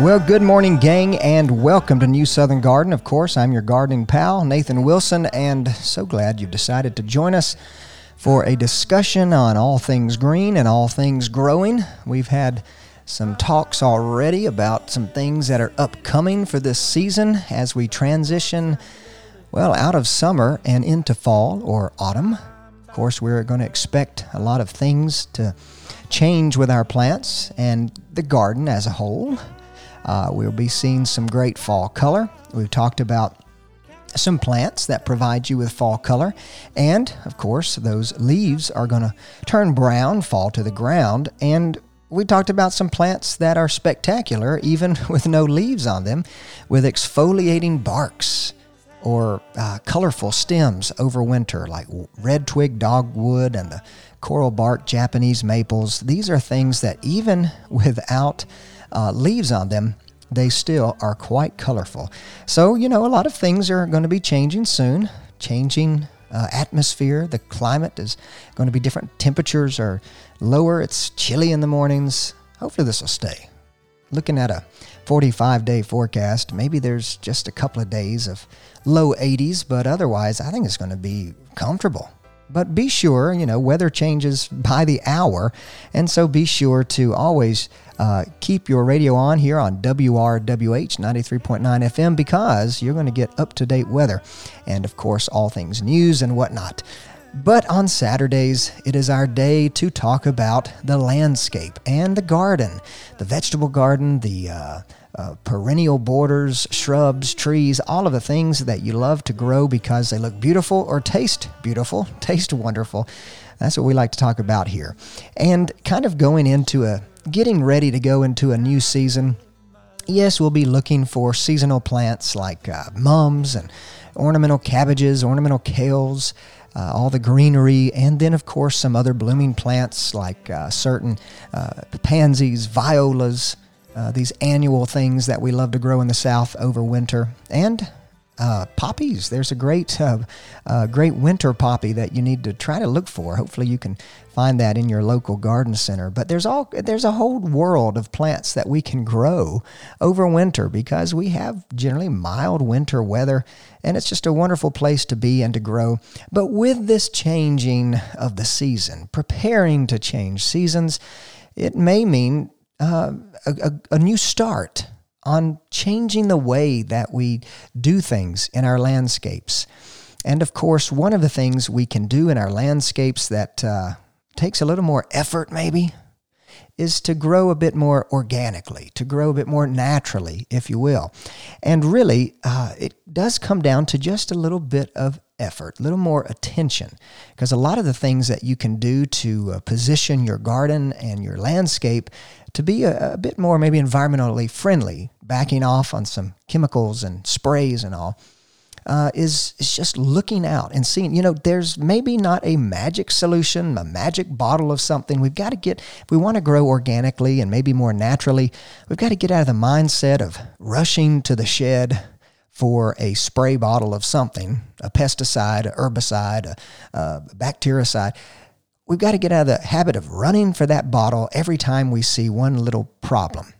Well, good morning, gang, and welcome to New Southern Garden. Of course, I'm your gardening pal, Nathan Wilson, and so glad you've decided to join us for a discussion on all things green and all things growing. We've had some talks already about some things that are upcoming for this season as we transition, well, out of summer and into fall or autumn. Of course, we're going to expect a lot of things to change with our plants and the garden as a whole. We'll be seeing some great fall color. We've talked about some plants that provide you with fall color. And, of course, those leaves are going to turn brown, fall to the ground. And we talked about some plants that are spectacular, even with no leaves on them, with exfoliating barks or colorful stems over winter, like red twig dogwood and the coral bark Japanese maples. These are things that even without leaves on them, they still are quite colorful. So, you know, a lot of things are going to be changing soon, changing atmosphere. The climate is going to be different. Temperatures are lower. It's chilly in the mornings. Hopefully this will stay. Looking at a 45-day forecast, maybe there's just a couple of days of low 80s, but otherwise I think it's going to be comfortable. But be sure, you know, weather changes by the hour, and so be sure to always keep your radio on here on WRWH 93.9 FM because you're going to get up-to-date weather and, of course, all things news and whatnot. But on Saturdays, it is our day to talk about the landscape and the garden, the vegetable garden, the perennial borders, shrubs, trees, all of the things that you love to grow because they look beautiful or taste beautiful, taste wonderful. That's what we like to talk about here. And kind of going into getting ready to go into a new season. Yes, we'll be looking for seasonal plants like mums and ornamental cabbages, ornamental kales, all the greenery, and then, of course, some other blooming plants like certain pansies, violas, these annual things that we love to grow in the South over winter, and poppies. There's a great winter poppy that you need to try to look for. Hopefully you can find that in your local garden center. But there's a whole world of plants that we can grow over winter because we have generally mild winter weather, and it's just a wonderful place to be and to grow. But with this changing of the season, preparing to change seasons, it may mean a new start on changing the way that we do things in our landscapes. And of course, one of the things we can do in our landscapes that takes a little more effort maybe is to grow a bit more organically, to grow a bit more naturally, if you will. And really, it does come down to just a little bit of effort, a little more attention, because a lot of the things that you can do to position your garden and your landscape to be a bit more maybe environmentally friendly, backing off on some chemicals and sprays and all, is just looking out and seeing, you know, there's maybe not a magic solution, a magic bottle of something. We've got to get, if we want to grow organically and maybe more naturally, we've got to get out of the mindset of rushing to the shed for a spray bottle of something, a pesticide, a herbicide, a bactericide. We've got to get out of the habit of running for that bottle every time we see one little problem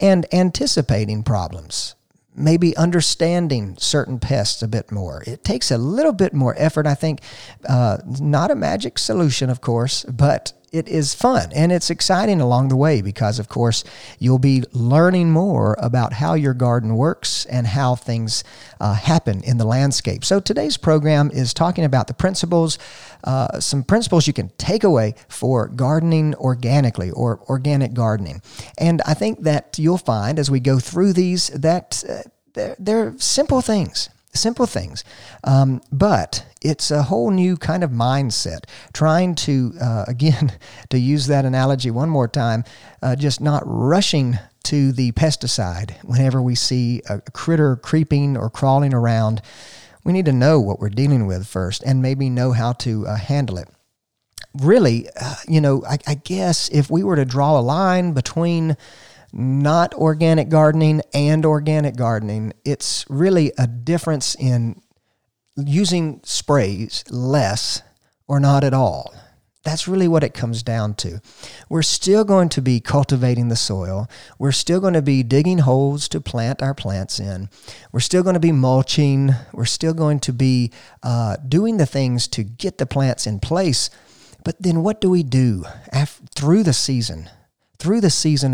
and anticipating problems, maybe understanding certain pests a bit more. It takes a little bit more effort, I think. Not a magic solution, of course, but it is fun and it's exciting along the way because, of course, you'll be learning more about how your garden works and how things happen in the landscape. So today's program is talking about the principles, some principles you can take away for gardening organically or organic gardening. And I think that you'll find as we go through these that they're simple things. simple things. But it's a whole new kind of mindset, trying to, again, to use that analogy one more time, just not rushing to the pesticide whenever we see a critter creeping or crawling around. We need to know what we're dealing with first and maybe know how to handle it. Really, you know, I guess if we were to draw a line between not organic gardening and organic gardening, it's really a difference in using sprays less or not at all. That's really what it comes down to. We're still going to be cultivating the soil. We're still going to be digging holes to plant our plants in. We're still going to be mulching. We're still going to be doing the things to get the plants in place. But then what do we do through the season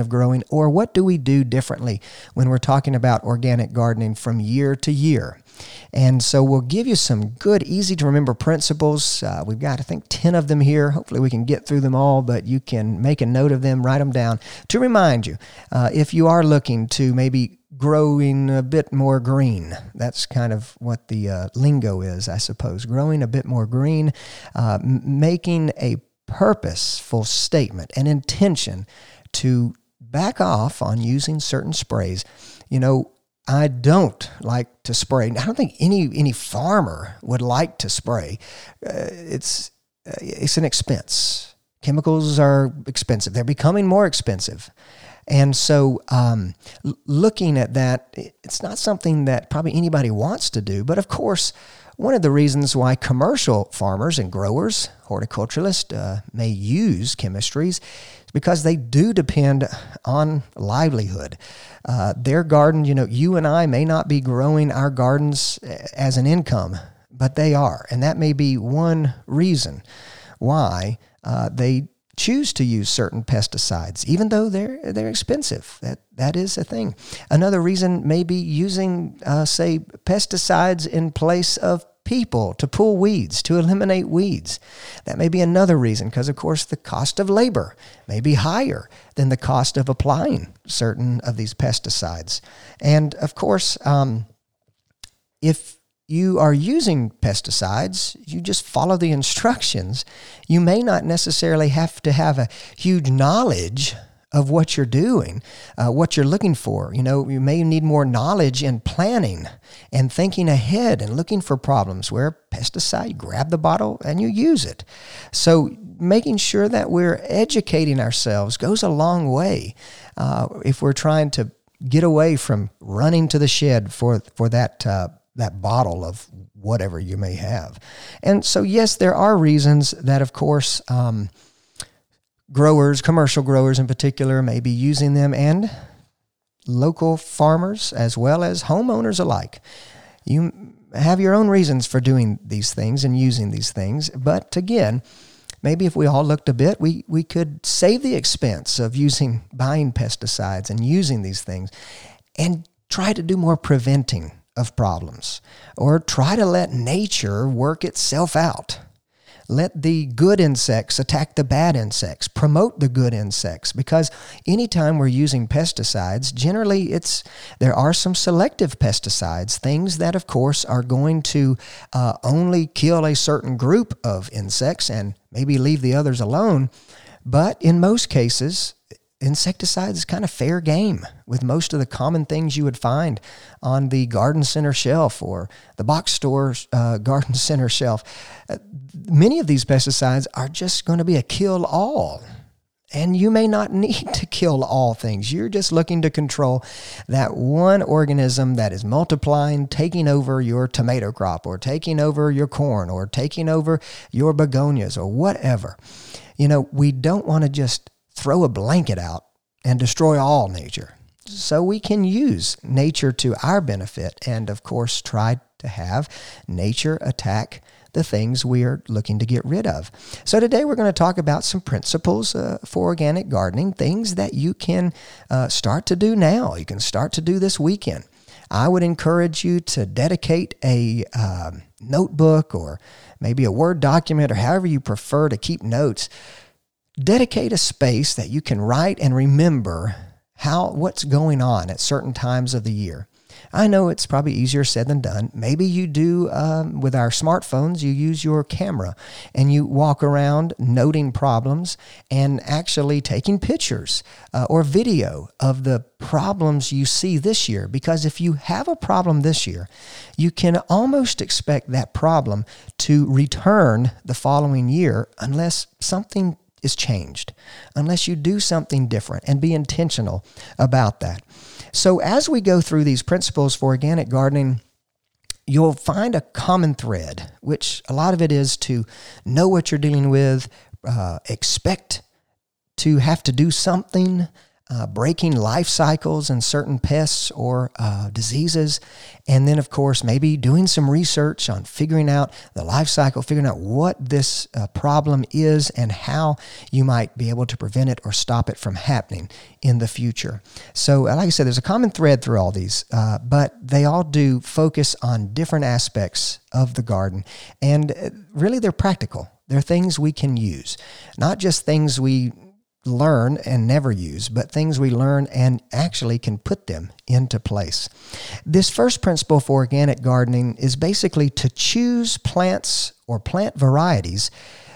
of growing, or what do we do differently when we're talking about organic gardening from year to year? And so we'll give you some good, easy-to-remember principles. We've got, I think, 10 of them here. Hopefully we can get through them all, but you can make a note of them, write them down to remind you. If you are looking to maybe growing a bit more green, that's kind of what the lingo is, I suppose. Growing a bit more green, making a purposeful statement and intention to back off on using certain sprays. You know, I don't like to spray. I don't think any farmer would like to spray. It's an expense. Chemicals are expensive. They're becoming more expensive. And so looking at that, it's not something that probably anybody wants to do. But, of course, one of the reasons why commercial farmers and growers, horticulturalists, may use chemistries is because they do depend on livelihood. Their garden, you know, you and I may not be growing our gardens as an income, but they are. And that may be one reason why they choose to use certain pesticides, even though they're expensive. That is a thing. Another reason may be using, say, pesticides in place of people to pull weeds, to eliminate weeds. That may be another reason, because, of course, the cost of labor may be higher than the cost of applying certain of these pesticides. And, of course, if you are using pesticides, you just follow the instructions. You may not necessarily have to have a huge knowledge of what you're doing, what you're looking for. You know, you may need more knowledge in planning and thinking ahead and looking for problems where pesticide, grab the bottle and you use it. So making sure that we're educating ourselves goes a long way if we're trying to get away from running to the shed for that bottle of whatever you may have. And so, yes, there are reasons that, of course, growers, commercial growers in particular, may be using them, and local farmers as well as homeowners alike. You have your own reasons for doing these things and using these things. But again, maybe if we all looked a bit, we could save the expense of buying pesticides and using these things and try to do more preventing of problems, or try to let nature work itself out. Let the good insects attack the bad insects, promote the good insects, because anytime we're using pesticides, generally there are some selective pesticides, things that, of course, are going to only kill a certain group of insects and maybe leave the others alone. But in most cases, insecticides is kind of fair game with most of the common things you would find on the garden center shelf or the box store garden center shelf. Many of these pesticides are just going to be a kill-all, and you may not need to kill all things. You're just looking to control that one organism that is multiplying, taking over your tomato crop or taking over your corn or taking over your begonias or whatever. You know, we don't want to just throw a blanket out and destroy all nature. So we can use nature to our benefit and, of course, try to have nature attack the things we are looking to get rid of. So today we're going to talk about some principles for organic gardening, things that you can start to do now. You can start to do this weekend. I would encourage you to dedicate a notebook or maybe a Word document, or however you prefer to keep notes. Dedicate a space that you can write and remember what's going on at certain times of the year. I know it's probably easier said than done. Maybe you do with our smartphones, you use your camera and you walk around noting problems and actually taking pictures or video of the problems you see this year. Because if you have a problem this year, you can almost expect that problem to return the following year unless something is changed, unless you do something different and be intentional about that. So as we go through these principles for organic gardening, you'll find a common thread, which a lot of it is to know what you're dealing with, expect to have to do something, breaking life cycles and certain pests or diseases. And then, of course, maybe doing some research on figuring out the life cycle, figuring out what this problem is and how you might be able to prevent it or stop it from happening in the future. So, like I said, there's a common thread through all these, but they all do focus on different aspects of the garden. And really, they're practical. They're things we can use, not just things we learn and never use, but things we learn and actually can put them into place. This first principle for organic gardening is basically to choose plants or plant varieties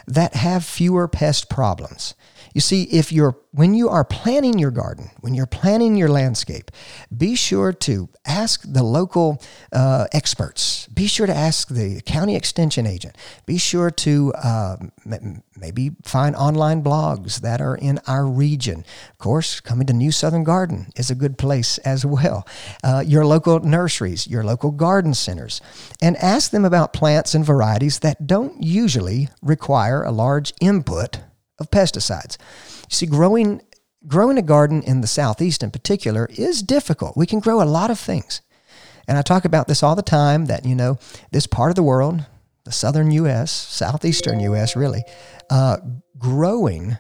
that have fewer pest problems. You see, when you are planning your garden, when you're planning your landscape, be sure to ask the local experts. Be sure to ask the county extension agent. Be sure to maybe find online blogs that are in our region. Of course, coming to New Southern Garden is a good place as well. Your local nurseries, your local garden centers, and ask them about plants and varieties that don't usually require a large input of pesticides. You see, growing a garden in the Southeast in particular is difficult. We can grow a lot of things. And I talk about this all the time that, you know, this part of the world, the southern U.S., southeastern U.S. really, growing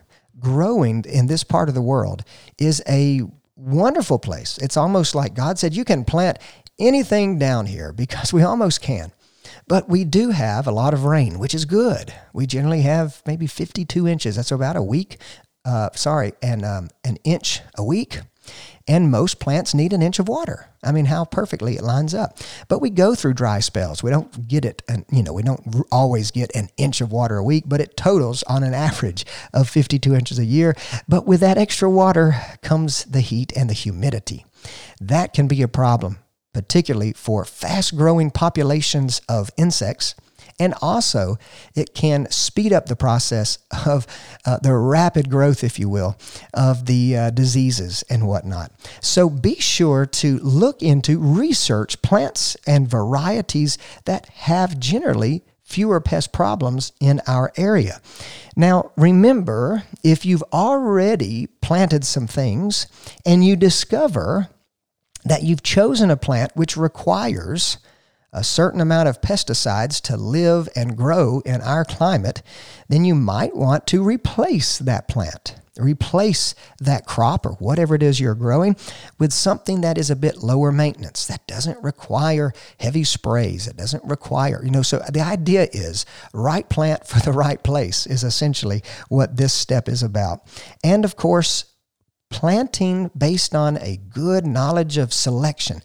in this part of the world is a wonderful place. It's almost like God said, you can plant anything down here because we almost can. But we do have a lot of rain, which is good. We generally have maybe 52 inches. That's about an inch a week. And most plants need an inch of water. I mean, how perfectly it lines up. But we go through dry spells. We don't get it, and you know, we don't always get an inch of water a week, but it totals on an average of 52 inches a year. But with that extra water comes the heat and the humidity. That can be a problem, particularly for fast-growing populations of insects, and also it can speed up the process of the rapid growth, if you will, of the diseases and whatnot. So be sure to look into research plants and varieties that have generally fewer pest problems in our area. Now, remember, if you've already planted some things and you discover that you've chosen a plant which requires a certain amount of pesticides to live and grow in our climate, then you might want to replace that plant, replace that crop or whatever it is you're growing with something that is a bit lower maintenance, that doesn't require heavy sprays, it doesn't require, you know, so the idea is right plant for the right place is essentially what this step is about. And of course, planting based on a good knowledge of selection,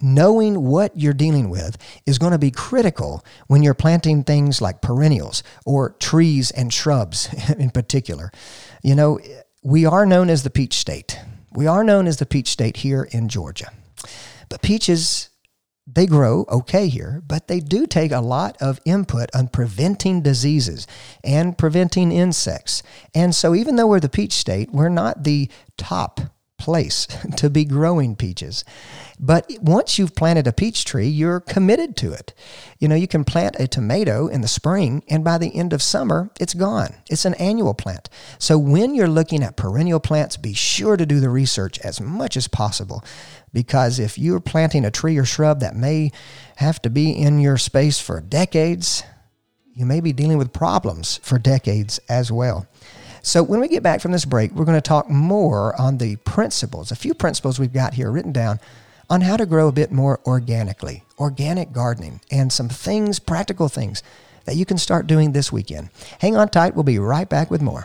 knowing what you're dealing with is going to be critical when you're planting things like perennials or trees and shrubs in particular. You know, we are known as the peach state. We are known as the peach state here in Georgia. But peaches, they grow okay here, but they do take a lot of input on preventing diseases and preventing insects. And so even though we're the peach state, we're not the top place to be growing peaches. But once you've planted a peach tree, you're committed to it. You know, you can plant a tomato in the spring, and by the end of summer, it's gone. It's an annual plant. So when you're looking at perennial plants, be sure to do the research as much as possible, because if you're planting a tree or shrub that may have to be in your space for decades, you may be dealing with problems for decades as well. So when we get back from this break, we're going to talk more on the principles, a few principles we've got here written down on how to grow a bit more organically, organic gardening, and some things, practical things that you can start doing this weekend. Hang on tight. We'll be right back with more.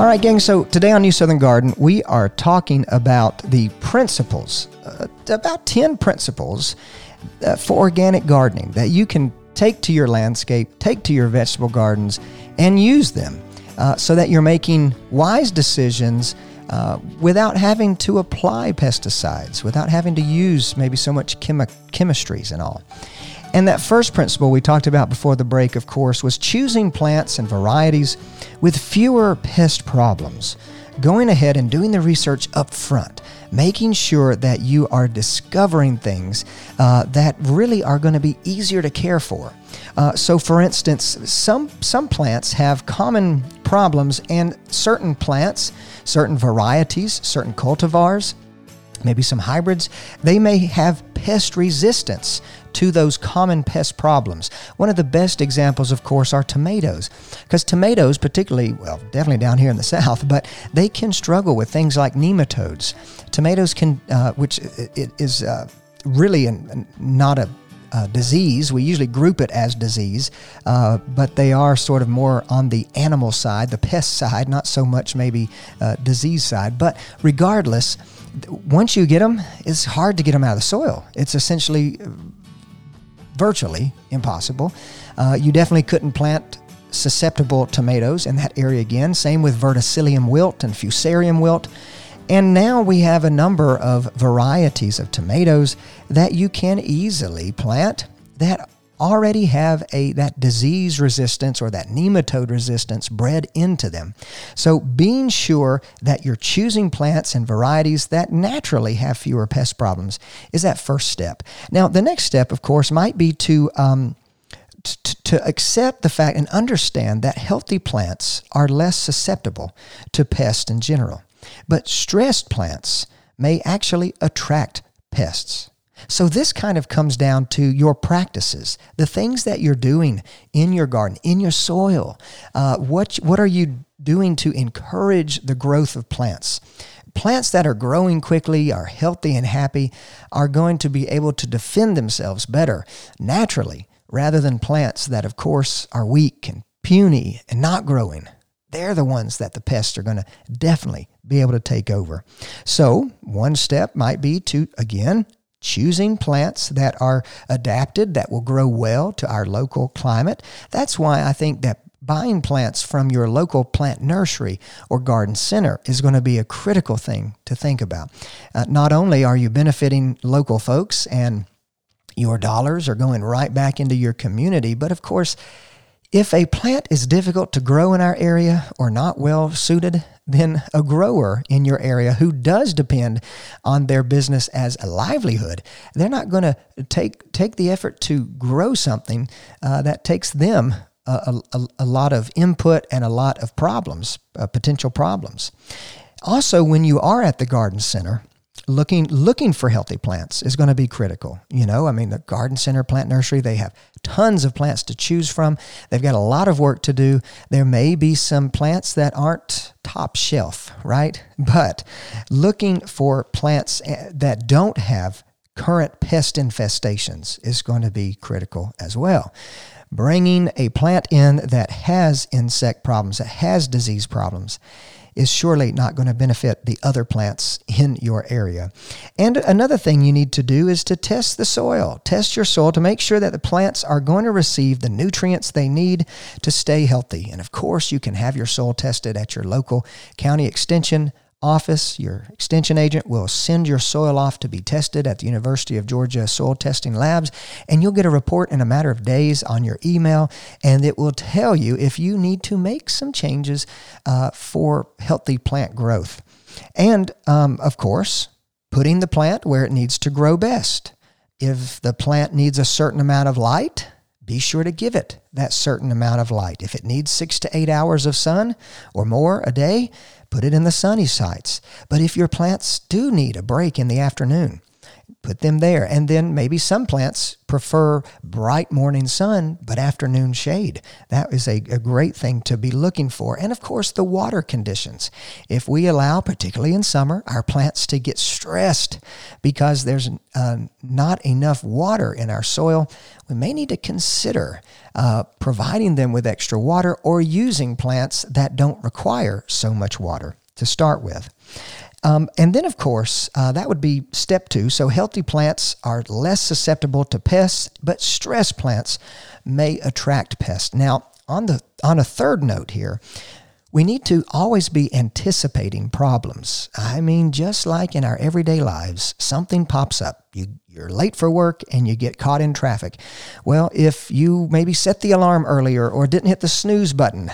All right, gang, so today on New Southern Garden, we are talking about the principles, about 10 principles for organic gardening that you can take to your landscape, take to your vegetable gardens, and use them so that you're making wise decisions without having to apply pesticides, without having to use maybe so much chemistries and all. And that first principle we talked about before the break, of course, was choosing plants and varieties with fewer pest problems. Going ahead and doing the research up front, making sure that you are discovering things that really are going to be easier to care for. So, for instance, some plants have common problems, and certain plants, certain varieties, certain cultivars, maybe some hybrids, they may have pest resistance to those common pest problems. One of the best examples, of course, are tomatoes, because tomatoes, particularly, well, definitely down here in the South, but they can struggle with things like nematodes. Tomatoes can, which it is really not a disease. We usually group it as disease, but they are sort of more on the animal side, the pest side, not so much maybe disease side. But regardless, once you get them, it's hard to get them out of the soil. It's essentially virtually impossible. You definitely couldn't plant susceptible tomatoes in that area again. Same with verticillium wilt and fusarium wilt. And now we have a number of varieties of tomatoes that you can easily plant that already have that disease resistance or that nematode resistance bred into them. So being sure that you're choosing plants and varieties that naturally have fewer pest problems is that first step. Now, the next step, of course, might be to accept the fact and understand that healthy plants are less susceptible to pests in general. But stressed plants may actually attract pests. So this kind of comes down to your practices, the things that you're doing in your garden, in your soil. What are you doing to encourage the growth of plants? Plants that are growing quickly, are healthy and happy, are going to be able to defend themselves better naturally, rather than plants that, of course, are weak and puny and not growing. They're the ones that the pests are going to definitely be able to take over. So one step might be to, again, choosing plants that are adapted, that will grow well to our local climate. That's why I think that buying plants from your local plant nursery or garden center is going to be a critical thing to think about. Not only are you benefiting local folks and your dollars are going right back into your community, but of course, if a plant is difficult to grow in our area or not well suited, then a grower in your area who does depend on their business as a livelihood, they're not going to take the effort to grow something that takes them a lot of input and a lot of problems, potential problems. Also, when you are at the garden center, looking for healthy plants is going to be critical. You know, I mean, the garden center, plant nursery, they have tons of plants to choose from. They've got a lot of work to do. There may be some plants that aren't top shelf, right? But looking for plants that don't have current pest infestations is going to be critical as well. bringing a plant in that has insect problems, that has disease problems, is surely not going to benefit the other plants in your area. And another thing you need to do is to test the soil. Test your soil to make sure that the plants are going to receive the nutrients they need to stay healthy. And of course, you can have your soil tested at your local county extension office. Your extension agent will send your soil off to be tested at the University of Georgia soil testing labs, and you'll get a report in a matter of days on your email, and it will tell you if you need to make some changes for healthy plant growth. And of course, putting the plant where it needs to grow best. If the plant needs a certain amount of light, be sure to give it that certain amount of light. If it needs 6 to 8 hours of sun or more a day, put it in the sunny sites. But if your plants do need a break in the afternoon, put them there. And then maybe some plants prefer bright morning sun, but afternoon shade. That is a great thing to be looking for. And of course, the water conditions. If we allow, particularly in summer, our plants to get stressed because there's not enough water in our soil, we may need to consider providing them with extra water or using plants that don't require so much water to start with. And then, of course, that would be step two. So healthy plants are less susceptible to pests, but stressed plants may attract pests. Now, on a third note here, we need to always be anticipating problems. I mean, just like in our everyday lives, something pops up. You're late for work and you get caught in traffic. Well, if you maybe set the alarm earlier or didn't hit the snooze button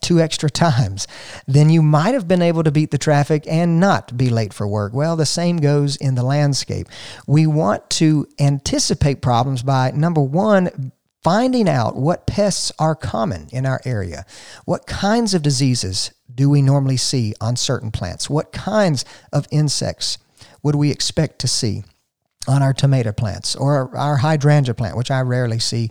2 extra times, then you might have been able to beat the traffic and not be late for work. Well, the same goes in the landscape. We want to anticipate problems by, number one, finding out what pests are common in our area. What kinds of diseases do we normally see on certain plants? What kinds of insects would we expect to see on our tomato plants or our hydrangea plant, which I rarely see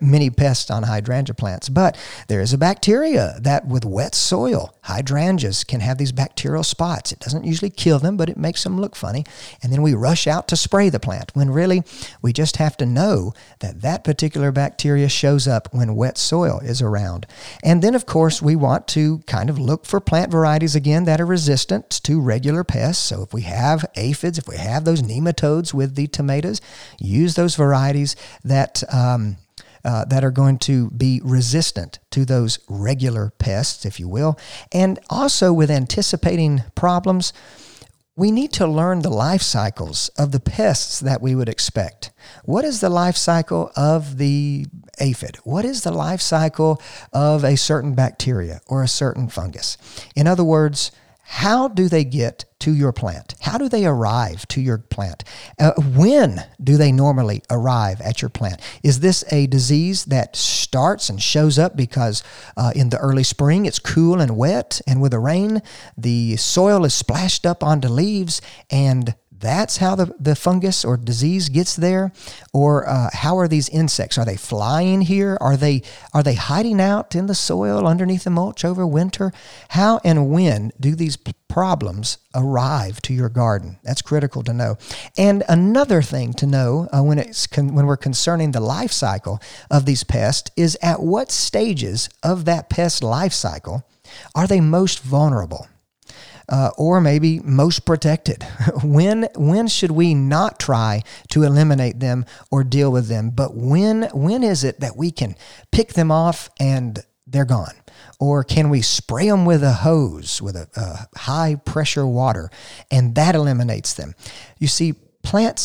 many pests on hydrangea plants. But there is a bacteria that with wet soil, hydrangeas can have these bacterial spots. It doesn't usually kill them, but it makes them look funny. And then we rush out to spray the plant when really we just have to know that that particular bacteria shows up when wet soil is around. And then, of course, we want to kind of look for plant varieties, again, that are resistant to regular pests. So if we have aphids, if we have those nematodes, with the tomatoes, use those varieties that are going to be resistant to those regular pests, if you will. And also with anticipating problems, we need to learn the life cycles of the pests that we would expect. What is the life cycle of the aphid? What is the life cycle of a certain bacteria or a certain fungus? In other words, how do they get to your plant? How do they arrive to your plant? When do they normally arrive at your plant? Is this a disease that starts and shows up because in the early spring it's cool and wet, and with the rain, the soil is splashed up onto leaves, and that's how the fungus or disease gets there? Or how are these insects? Are they flying here? Are they hiding out in the soil underneath the mulch over winter? How and when do these problems arrive to your garden? That's critical to know. And another thing to know when we're concerning the life cycle of these pests is at what stages of that pest life cycle are they most vulnerable? Or maybe most protected. When should we not try to eliminate them or deal with them? But when is it that we can pick them off and they're gone? Or can we spray them with a hose, with a high-pressure water, and that eliminates them? You see, plant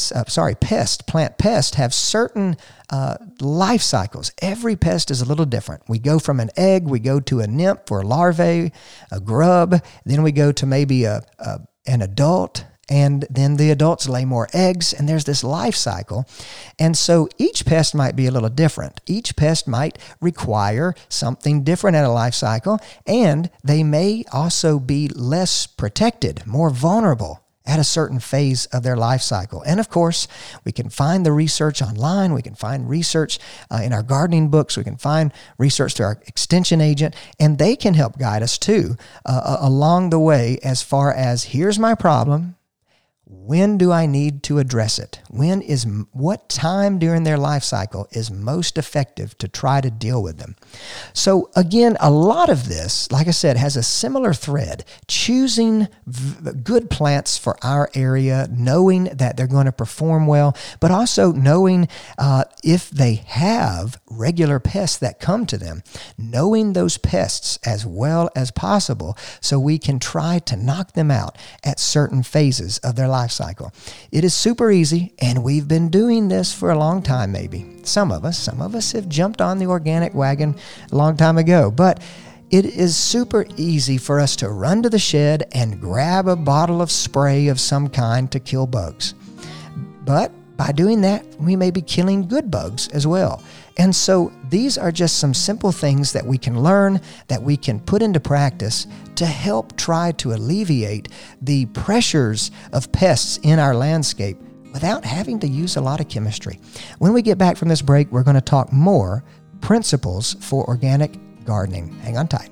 pests have certain life cycles. Every pest is a little different. We go from an egg, we go to a nymph or a larvae, a grub, then we go to maybe an adult, and then the adults lay more eggs, and there's this life cycle. And so each pest might be a little different. Each pest might require something different at a life cycle, and they may also be less protected, more vulnerable at a certain phase of their life cycle. And of course, we can find the research online. We can find research in our gardening books. We can find research through our extension agent, and they can help guide us too along the way as far as here's my problem, When do I need to address it? What time during their life cycle is most effective to try to deal with them? So again, a lot of this, like I said, has a similar thread. Choosing good plants for our area, knowing that they're going to perform well, but also knowing if they have regular pests that come to them, knowing those pests as well as possible so we can try to knock them out at certain phases of their life cycle. It is super easy, and we've been doing this for a long time, maybe. Some of us have jumped on the organic wagon a long time ago, but it is super easy for us to run to the shed and grab a bottle of spray of some kind to kill bugs. But by doing that, we may be killing good bugs as well. And so these are just some simple things that we can learn, that we can put into practice to help try to alleviate the pressures of pests in our landscape without having to use a lot of chemistry. When we get back from this break, we're going to talk more principles for organic gardening. Hang on tight.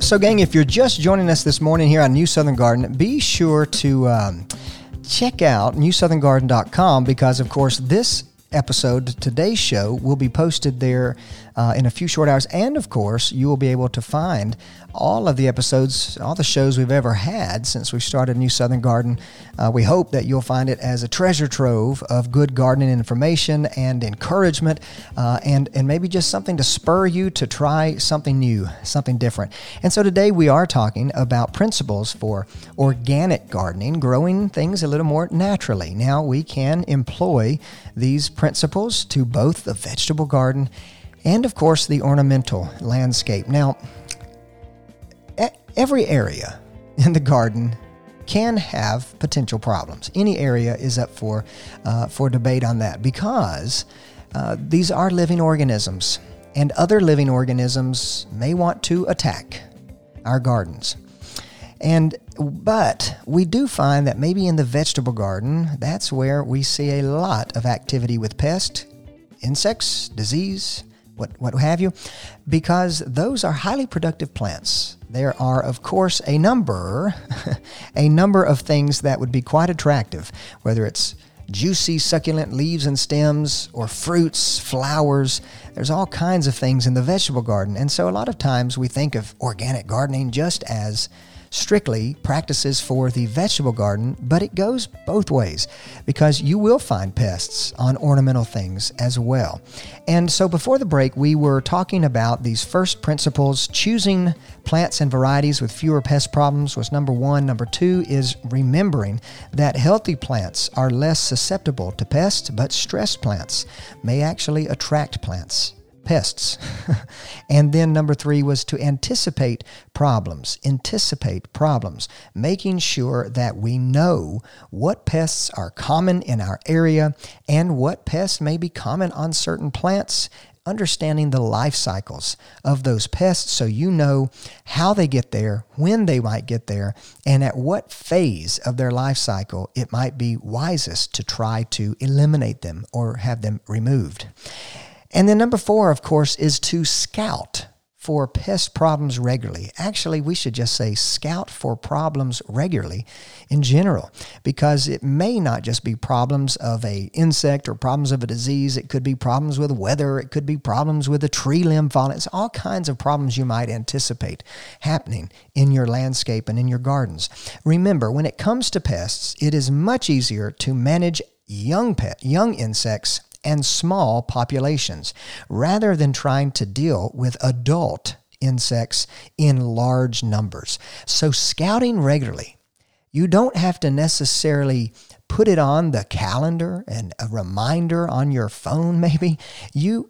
So, gang, if you're just joining us this morning here on New Southern Garden, be sure to check out NewSouthernGarden.com because, of course, this episode, today's show, will be posted there in a few short hours. And, of course, you will be able to find all of the episodes, all the shows we've ever had since we started New Southern Garden. We hope that you'll find it as a treasure trove of good gardening information and encouragement and maybe just something to spur you to try something new, something different. And so today we are talking about principles for organic gardening, growing things a little more naturally. Now we can employ these principles to both the vegetable garden and, of course, the ornamental landscape. Now, every area in the garden can have potential problems. Any area is up for debate on that because these are living organisms, and other living organisms may want to attack our gardens. But we do find that maybe in the vegetable garden, that's where we see a lot of activity with pests, insects, disease, what have you, because those are highly productive plants. There are, of course, a number of things that would be quite attractive, whether it's juicy, succulent leaves and stems or fruits, flowers. There's all kinds of things in the vegetable garden. And so a lot of times we think of organic gardening just as strictly practices for the vegetable garden, but it goes both ways because you will find pests on ornamental things as well. And so before the break, we were talking about these first principles. Choosing plants and varieties with fewer pest problems was number one. Number two is remembering that healthy plants are less susceptible to pests, but stressed plants may actually attract pests. And then number three was to anticipate problems, making sure that we know what pests are common in our area and what pests may be common on certain plants, understanding the life cycles of those pests so you know how they get there, when they might get there, and at what phase of their life cycle it might be wisest to try to eliminate them or have them removed. And then number four, of course, is to scout for pest problems regularly. Actually, we should just say scout for problems regularly in general, because it may not just be problems of an insect or problems of a disease. It could be problems with weather. It could be problems with a tree limb falling. It's all kinds of problems you might anticipate happening in your landscape and in your gardens. Remember, when it comes to pests, it is much easier to manage young insects and small populations, rather than trying to deal with adult insects in large numbers. So scouting regularly, you don't have to necessarily put it on the calendar and a reminder on your phone maybe.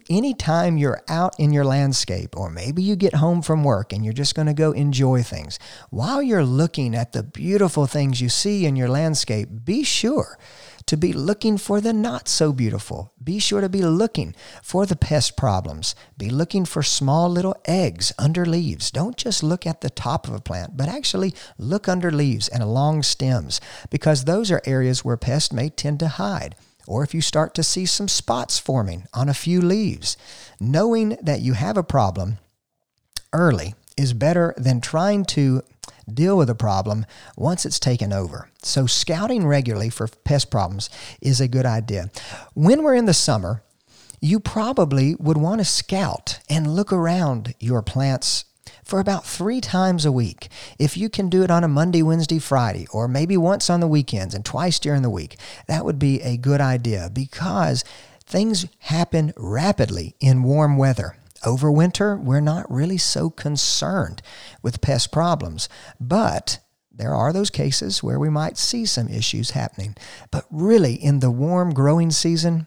Anytime you're out in your landscape, or maybe you get home from work and you're just going to go enjoy things, while you're looking at the beautiful things you see in your landscape, be sure to be looking for the not so beautiful. Be sure to be looking for the pest problems. Be looking for small little eggs under leaves. Don't just look at the top of a plant, but actually look under leaves and along stems, because those are areas where pests may tend to hide. Or if you start to see some spots forming on a few leaves, knowing that you have a problem early is better than trying to deal with a problem once it's taken over. So scouting regularly for pest problems is a good idea. When we're in the summer, you probably would want to scout and look around your plants for about 3 times a week. If you can do it on a Monday, Wednesday, Friday, or maybe once on the weekends and twice during the week, that would be a good idea, because things happen rapidly in warm weather. Over winter, we're not really so concerned with pest problems, but there are those cases where we might see some issues happening. But really, in the warm growing season,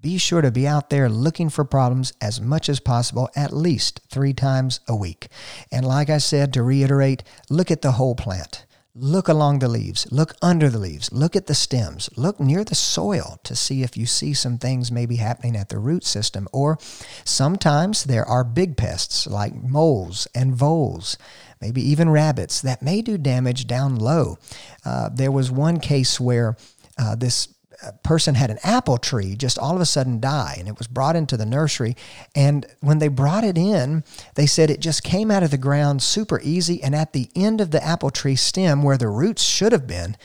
be sure to be out there looking for problems as much as possible, at least 3 times a week. And like I said, to reiterate, look at the whole plant. Look along the leaves, look under the leaves, look at the stems, look near the soil to see if you see some things maybe happening at the root system. Or sometimes there are big pests like moles and voles, maybe even rabbits, that may do damage down low. There was one case where this person had an apple tree just all of a sudden die, and it was brought into the nursery, and when they brought it in, they said it just came out of the ground super easy, and at the end of the apple tree stem, where the roots should have been,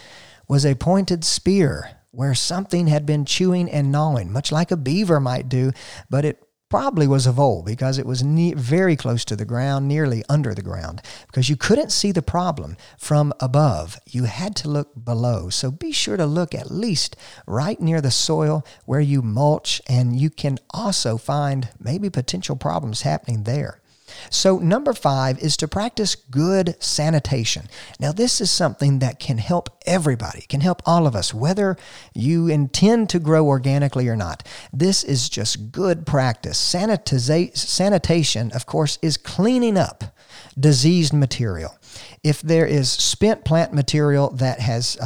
was a pointed spear where something had been chewing and gnawing, much like a beaver might do, but it probably was a vole because it was very close to the ground, nearly under the ground, because you couldn't see the problem from above. You had to look below. So be sure to look at least right near the soil where you mulch, and you can also find maybe potential problems happening there. So number 5 is to practice good sanitation. Now, this is something that can help everybody, can help all of us, whether you intend to grow organically or not. This is just good practice. Sanitation, of course, is cleaning up diseased material. If there is spent plant material that has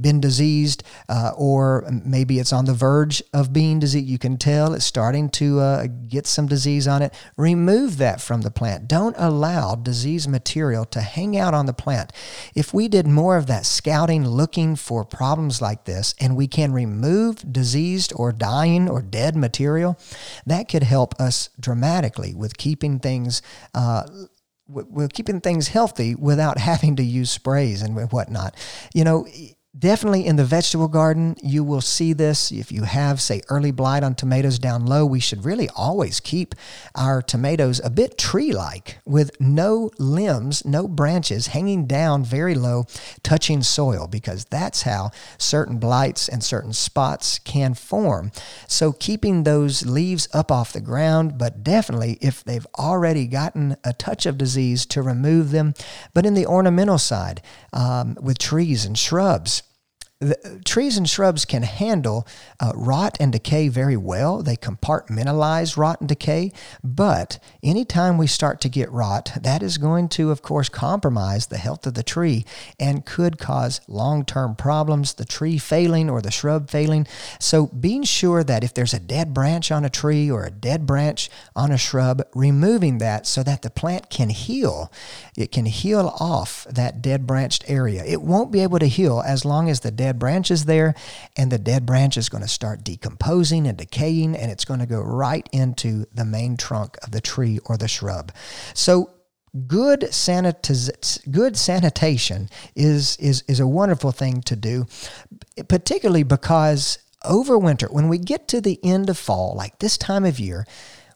been diseased, or maybe it's on the verge of being diseased, you can tell it's starting to get some disease on it, remove that from the plant. Don't allow diseased material to hang out on the plant. If we did more of that scouting, looking for problems like this, and we can remove diseased or dying or dead material, that could help us dramatically with keeping things healthy without having to use sprays and whatnot. You know, definitely in the vegetable garden, you will see this. If you have, say, early blight on tomatoes down low, we should really always keep our tomatoes a bit tree-like, with no limbs, no branches hanging down very low, touching soil, because that's how certain blights and certain spots can form. So keeping those leaves up off the ground, but definitely if they've already gotten a touch of disease, to remove them. But in the ornamental side, with trees and shrubs, the trees and shrubs can handle rot and decay very well. They compartmentalize rot and decay, but anytime we start to get rot, that is going to, of course, compromise the health of the tree and could cause long-term problems, the tree failing or the shrub failing. So being sure that if there's a dead branch on a tree or a dead branch on a shrub, removing that so that the plant can heal. It can heal off that dead branched area. It won't be able to heal as long as the dead branch is there, and the dead branch is going to start decomposing and decaying, and it's going to go right into the main trunk of the tree or the shrub. So good sanitation is a wonderful thing to do, particularly because over winter, when we get to the end of fall, like this time of year,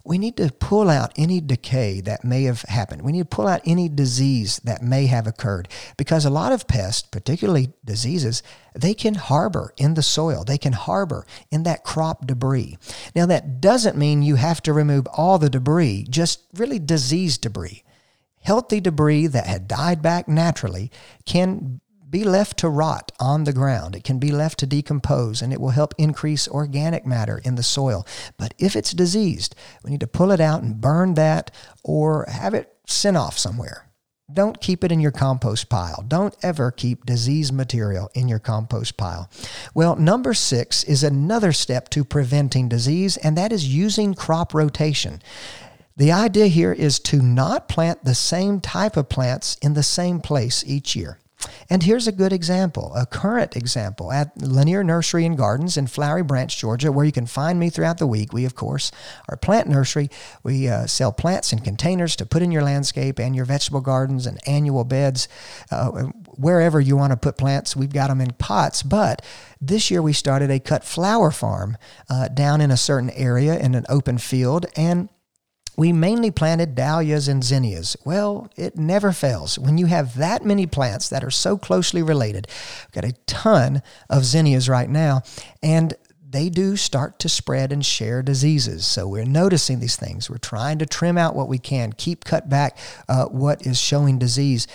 we need to pull out any decay that may have happened. We need to pull out any disease that may have occurred, because a lot of pests, particularly diseases, they can harbor in the soil. They can harbor in that crop debris. Now, that doesn't mean you have to remove all the debris, just really diseased debris. Healthy debris that had died back naturally can be left to rot on the ground. It can be left to decompose, and it will help increase organic matter in the soil. But if it's diseased, we need to pull it out and burn that or have it sent off somewhere. Don't keep it in your compost pile. Don't ever keep disease material in your compost pile. Well, number 6 is another step to preventing disease, and that is using crop rotation. The idea here is to not plant the same type of plants in the same place each year. And here's a good example, a current example at Lanier Nursery and Gardens in Flowery Branch, Georgia, where you can find me throughout the week. We, of course, are plant nursery. We sell plants in containers to put in your landscape and your vegetable gardens and annual beds. Wherever you want to put plants, we've got them in pots. But this year we started a cut flower farm down in a certain area in an open field, and we mainly planted dahlias and zinnias. Well, it never fails. When you have that many plants that are so closely related, we've got a ton of zinnias right now, and they do start to spread and share diseases. So we're noticing these things. We're trying to trim out what we can, cut back what is showing disease.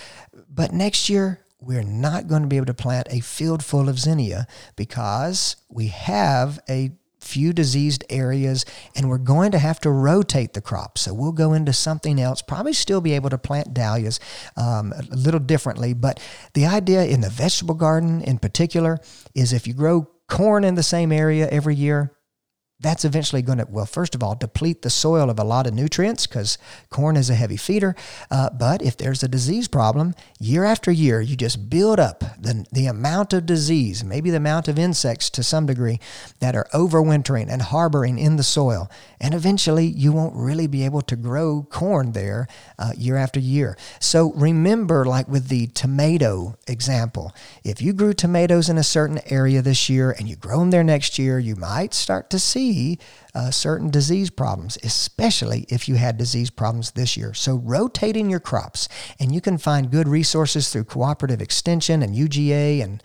But next year, we're not going to be able to plant a field full of zinnia because we have a few diseased areas, and we're going to have to rotate the crop. So we'll go into something else, probably still be able to plant dahlias a little differently. But the idea in the vegetable garden in particular is if you grow corn in the same area every year, that's eventually going to, well, first of all, deplete the soil of a lot of nutrients because corn is a heavy feeder. But if there's a disease problem, year after year, you just build up the amount of disease, maybe the amount of insects to some degree that are overwintering and harboring in the soil. And eventually, you won't really be able to grow corn there year after year. So remember, like with the tomato example, if you grew tomatoes in a certain area this year and you grow them there next year, you might start to see certain disease problems, especially if you had disease problems this year. So rotating your crops, and you can find good resources through Cooperative Extension and UGA and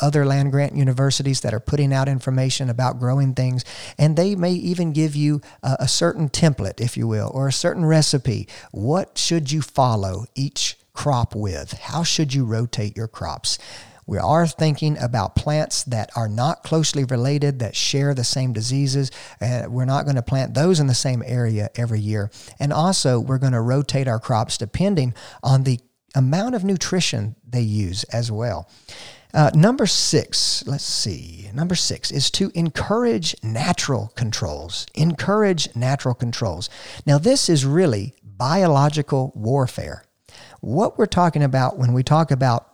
other land-grant universities that are putting out information about growing things, and they may even give you a certain template, if you will, or a certain recipe. What should you follow each crop with? How should you rotate your crops? We are thinking about plants that are not closely related, that share the same diseases. We're not going to plant those in the same area every year. And also, we're going to rotate our crops depending on the amount of nutrition they use as well. Number six is to encourage natural controls. Encourage natural controls. Now, this is really biological warfare. What we're talking about when we talk about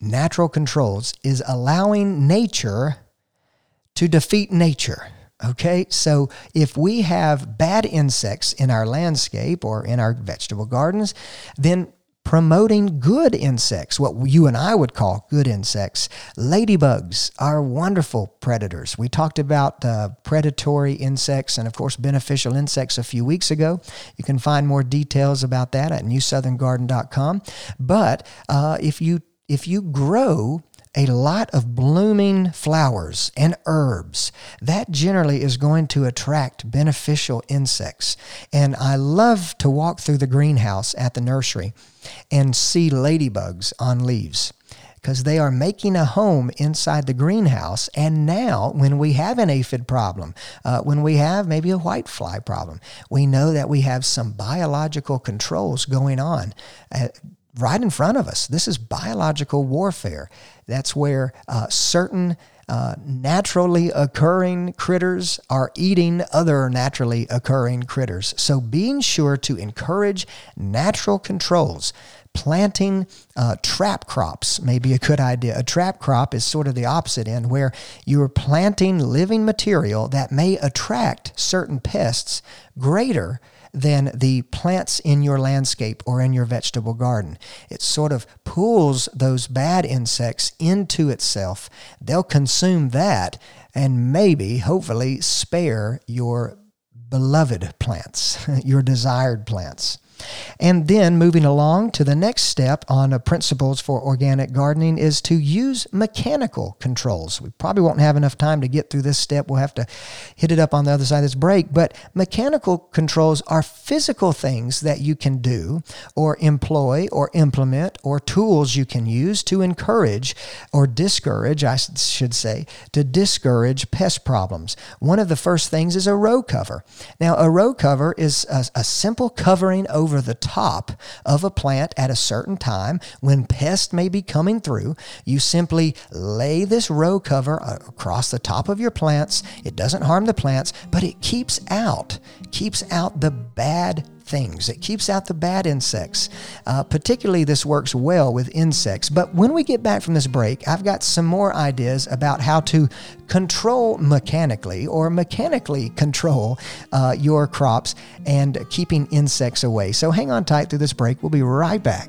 natural controls is allowing nature to defeat nature, okay? So if we have bad insects in our landscape or in our vegetable gardens, then promoting good insects, what you and I would call good insects. Ladybugs are wonderful predators. We talked about predatory insects and, of course, beneficial insects a few weeks ago. You can find more details about that at NewSouthernGarden.com. But if you grow a lot of blooming flowers and herbs, that generally is going to attract beneficial insects. And I love to walk through the greenhouse at the nursery and see ladybugs on leaves, because they are making a home inside the greenhouse. And now when we have an aphid problem, when we have maybe a whitefly problem, we know that we have some biological controls going on right in front of us. This is biological warfare. That's where certain naturally occurring critters are eating other naturally occurring critters. So being sure to encourage natural controls. Planting trap crops may be a good idea. A trap crop is sort of the opposite end, where you're planting living material that may attract certain pests greater than the plants in your landscape or in your vegetable garden. It sort of pulls those bad insects into itself. They'll consume that and maybe, hopefully, spare your beloved plants, your desired plants. And then moving along to the next step on principles for organic gardening is to use mechanical controls. We probably won't have enough time to get through this step. We'll have to hit it up on the other side of this break. But mechanical controls are physical things that you can do or employ or implement or tools you can use to encourage or discourage, I should say, to discourage pest problems. One of the first things is a row cover. Now, a row cover is a simple covering over the top of a plant at a certain time when pests may be coming through. You simply lay this row cover across the top of your plants. It doesn't harm the plants, but it keeps out the bad things. It keeps out the bad insects. Particularly, this works well with insects. But when we get back from this break, I've got some more ideas about how to control mechanically or control your crops and keeping insects away. So hang on tight through this break. We'll be right back.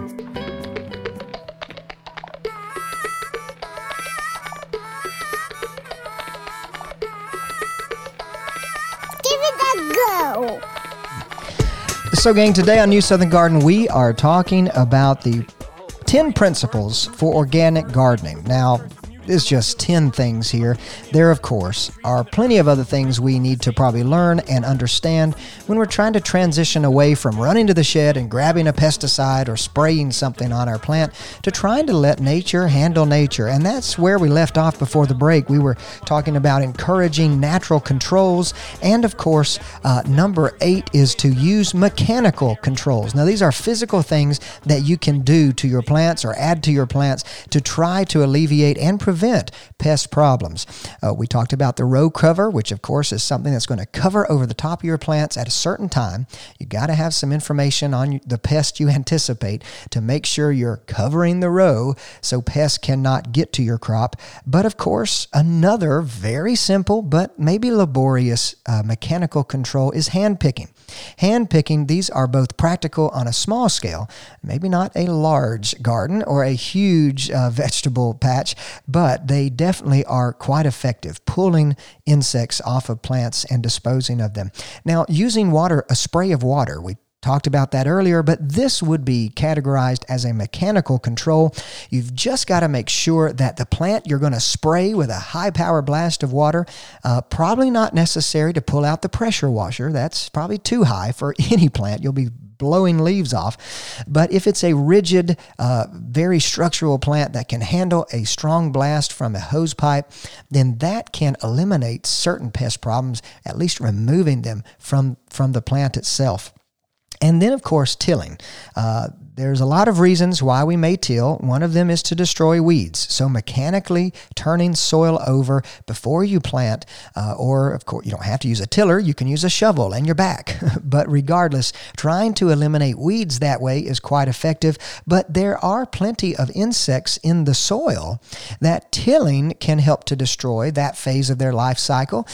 So gang, today on New Southern Garden, we are talking about the 10 principles for organic gardening. Now, it's just 10 things here. There, of course, are plenty of other things we need to probably learn and understand when we're trying to transition away from running to the shed and grabbing a pesticide or spraying something on our plant to trying to let nature handle nature. And that's where we left off before the break. We were talking about encouraging natural controls. And of course, number 8 is to use mechanical controls. Now, these are physical things that you can do to your plants or add to your plants to try to alleviate and prevent pest problems. We talked about the row cover, which of course is something that's going to cover over the top of your plants at a certain time. You got to have some information on the pest you anticipate to make sure you're covering the row so pests cannot get to your crop. But of course, another very simple but maybe laborious mechanical control is hand picking. Hand picking, these are both practical on a small scale, maybe not a large garden or a huge vegetable patch, but they definitely are quite effective, pulling insects off of plants and disposing of them. Now, using water, a spray of water, we talked about that earlier, but this would be categorized as a mechanical control. You've just got to make sure that the plant you're going to spray with a high-power blast of water, probably not necessary to pull out the pressure washer. That's probably too high for any plant. You'll be blowing leaves off. But if it's a rigid, very structural plant that can handle a strong blast from a hose pipe, then that can eliminate certain pest problems, at least removing them from the plant itself. And then, of course, tilling. There's a lot of reasons why we may till. One of them is to destroy weeds. So mechanically turning soil over before you plant, or of course you don't have to use a tiller, you can use a shovel and you're back. But regardless, trying to eliminate weeds that way is quite effective. But there are plenty of insects in the soil that tilling can help to destroy that phase of their life cycle,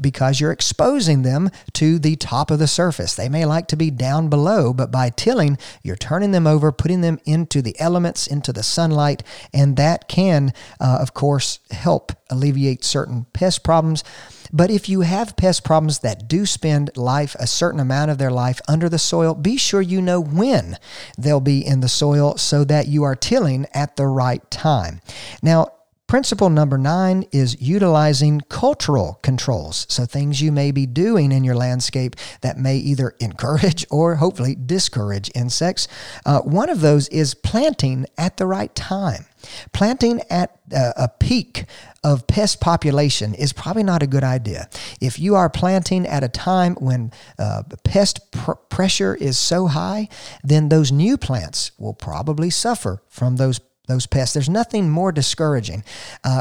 because you're exposing them to the top of the surface. They may like to be down below, but by tilling, you're turning them over, putting them into the elements, into the sunlight, and that can, of course, help alleviate certain pest problems. But if you have pest problems that do spend life, a certain amount of their life under the soil, be sure you know when they'll be in the soil so that you are tilling at the right time. Now, Principle number 9 is utilizing cultural controls. So things you may be doing in your landscape that may either encourage or hopefully discourage insects. One of those is planting at the right time. Planting at a peak of pest population is probably not a good idea. If you are planting at a time when pest pressure is so high, then those new plants will probably suffer from those pests. There's nothing more discouraging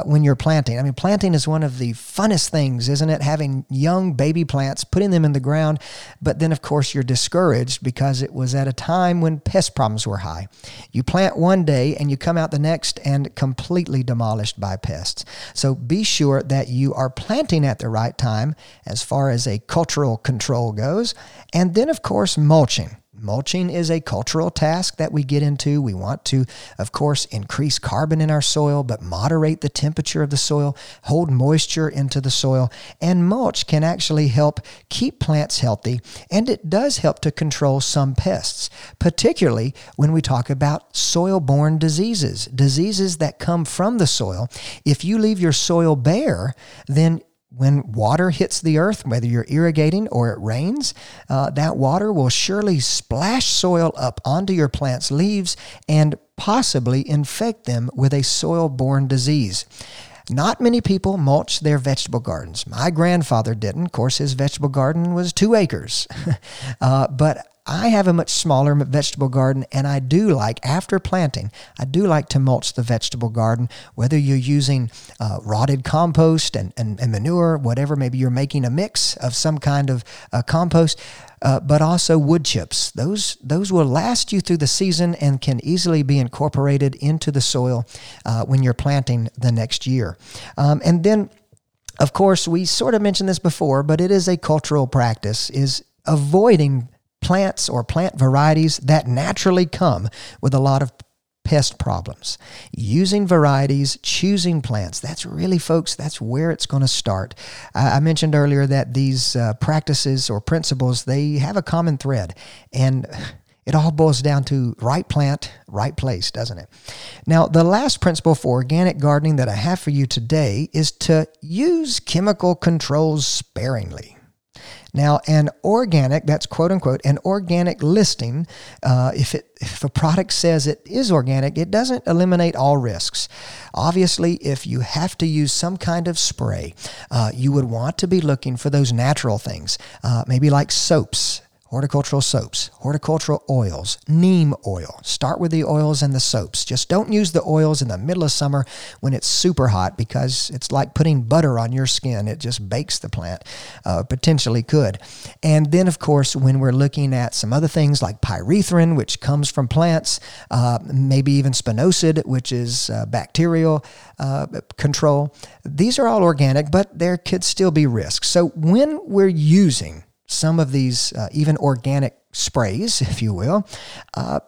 when you're planting. I mean, planting is one of the funnest things, isn't it? Having young baby plants, putting them in the ground, but then, of course, you're discouraged because it was at a time when pest problems were high. You plant one day and you come out the next and completely demolished by pests. So be sure that you are planting at the right time as far as a cultural control goes. And then, of course, mulching. Mulching is a cultural task that we get into. We want to, of course, increase carbon in our soil, but moderate the temperature of the soil, hold moisture into the soil, and mulch can actually help keep plants healthy, and it does help to control some pests, particularly when we talk about soil-borne diseases, diseases that come from the soil. If you leave your soil bare, then when water hits the earth, whether you're irrigating or it rains, that water will surely splash soil up onto your plant's leaves and possibly infect them with a soil-borne disease. Not many people mulch their vegetable gardens. My grandfather didn't. Of course, his vegetable garden was 2 acres. But I have a much smaller vegetable garden, and I do like, after planting, I do like to mulch the vegetable garden, whether you're using rotted compost and manure, whatever. Maybe you're making a mix of some kind of compost, but also wood chips. Those will last you through the season and can easily be incorporated into the soil when you're planting the next year. And then, of course, we sort of mentioned this before, but it is a cultural practice, is avoiding plants or plant varieties that naturally come with a lot of pest problems. Using varieties, choosing plants. That's really, folks, that's where it's going to start. I mentioned earlier that these practices or principles, they have a common thread, and it all boils down to right plant, right place, doesn't it? Now, the last principle for organic gardening that I have for you today is to use chemical controls sparingly. Now, an organic, that's quote-unquote, an organic listing, if a product says it is organic, it doesn't eliminate all risks. Obviously, if you have to use some kind of spray, you would want to be looking for those natural things, maybe like soaps. Horticultural soaps, horticultural oils, neem oil. Start with the oils and the soaps. Just don't use the oils in the middle of summer when it's super hot, because it's like putting butter on your skin. It just bakes the plant, potentially could. And then, of course, when we're looking at some other things like pyrethrin, which comes from plants, maybe even spinosad, which is bacterial control, these are all organic, but there could still be risks. So when we're using some of these even organic sprays, if you will,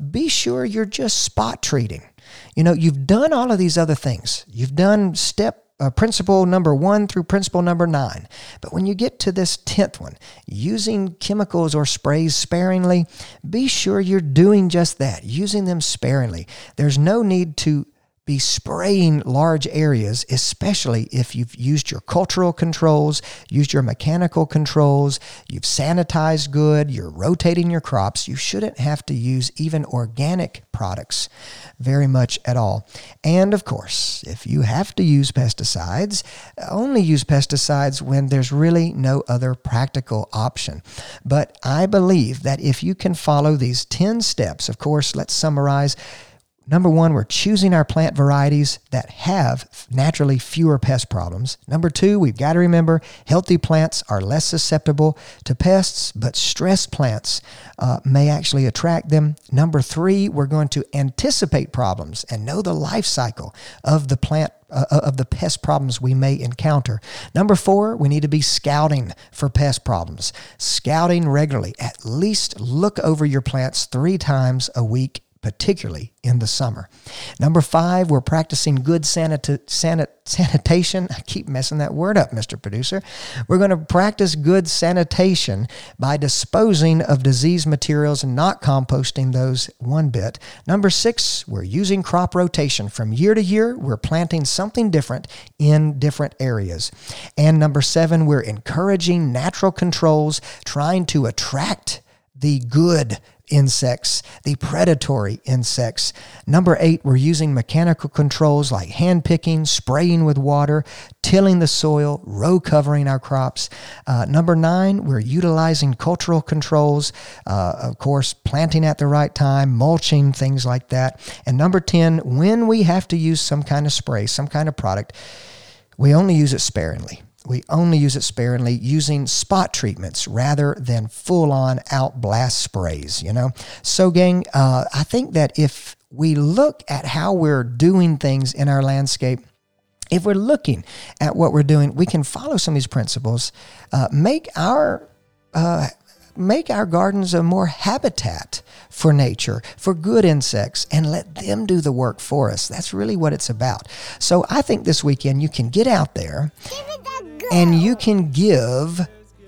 be sure you're just spot treating. You know, you've done all of these other things. You've done principle number 1 through principle number 9. But when you get to this 10th one, using chemicals or sprays sparingly, be sure you're doing just that, using them sparingly. There's no need to be spraying large areas, especially if you've used your cultural controls, used your mechanical controls, you've sanitized good, you're rotating your crops. You shouldn't have to use even organic products very much at all. And of course, if you have to use pesticides, only use pesticides when there's really no other practical option. But I believe that if you can follow these 10 steps, of course, let's summarize. Number 1, we're choosing our plant varieties that have naturally fewer pest problems. Number 2, we've got to remember healthy plants are less susceptible to pests, but stressed plants may actually attract them. Number 3, we're going to anticipate problems and know the life cycle of the plant of the pest problems we may encounter. Number 4, we need to be scouting for pest problems. Scouting regularly. At least look over your plants 3 times a week, particularly in the summer. Number 5, we're practicing good sanitation. I keep messing that word up, Mr. Producer. We're going to practice good sanitation by disposing of diseased materials and not composting those one bit. Number 6, we're using crop rotation. From year to year, we're planting something different in different areas. And number 7, we're encouraging natural controls, trying to attract the good insects, the predatory insects. Number 8, we're using mechanical controls like hand picking, spraying with water, tilling the soil, row covering our crops. Number 9, we're utilizing cultural controls, of course, planting at the right time, mulching, things like that. And number 10, when we have to use some kind of spray, some kind of product, we only use it sparingly. We only use it sparingly, using spot treatments rather than full-on out-blast sprays, you know. So, gang, I think that if we look at how we're doing things in our landscape, if we're looking at what we're doing, we can follow some of these principles, make our gardens a more habitat for nature, for good insects, and let them do the work for us. That's really what it's about. So I think this weekend you can get out there and you can give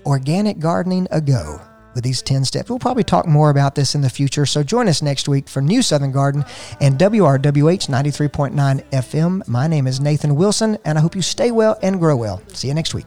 organic gardening a go with these 10 steps. We'll probably talk more about this in the future, so join us next week for New Southern Garden and WRWH 93.9 FM. My name is Nathan Wilson, and I hope you stay well and grow well. See you next week.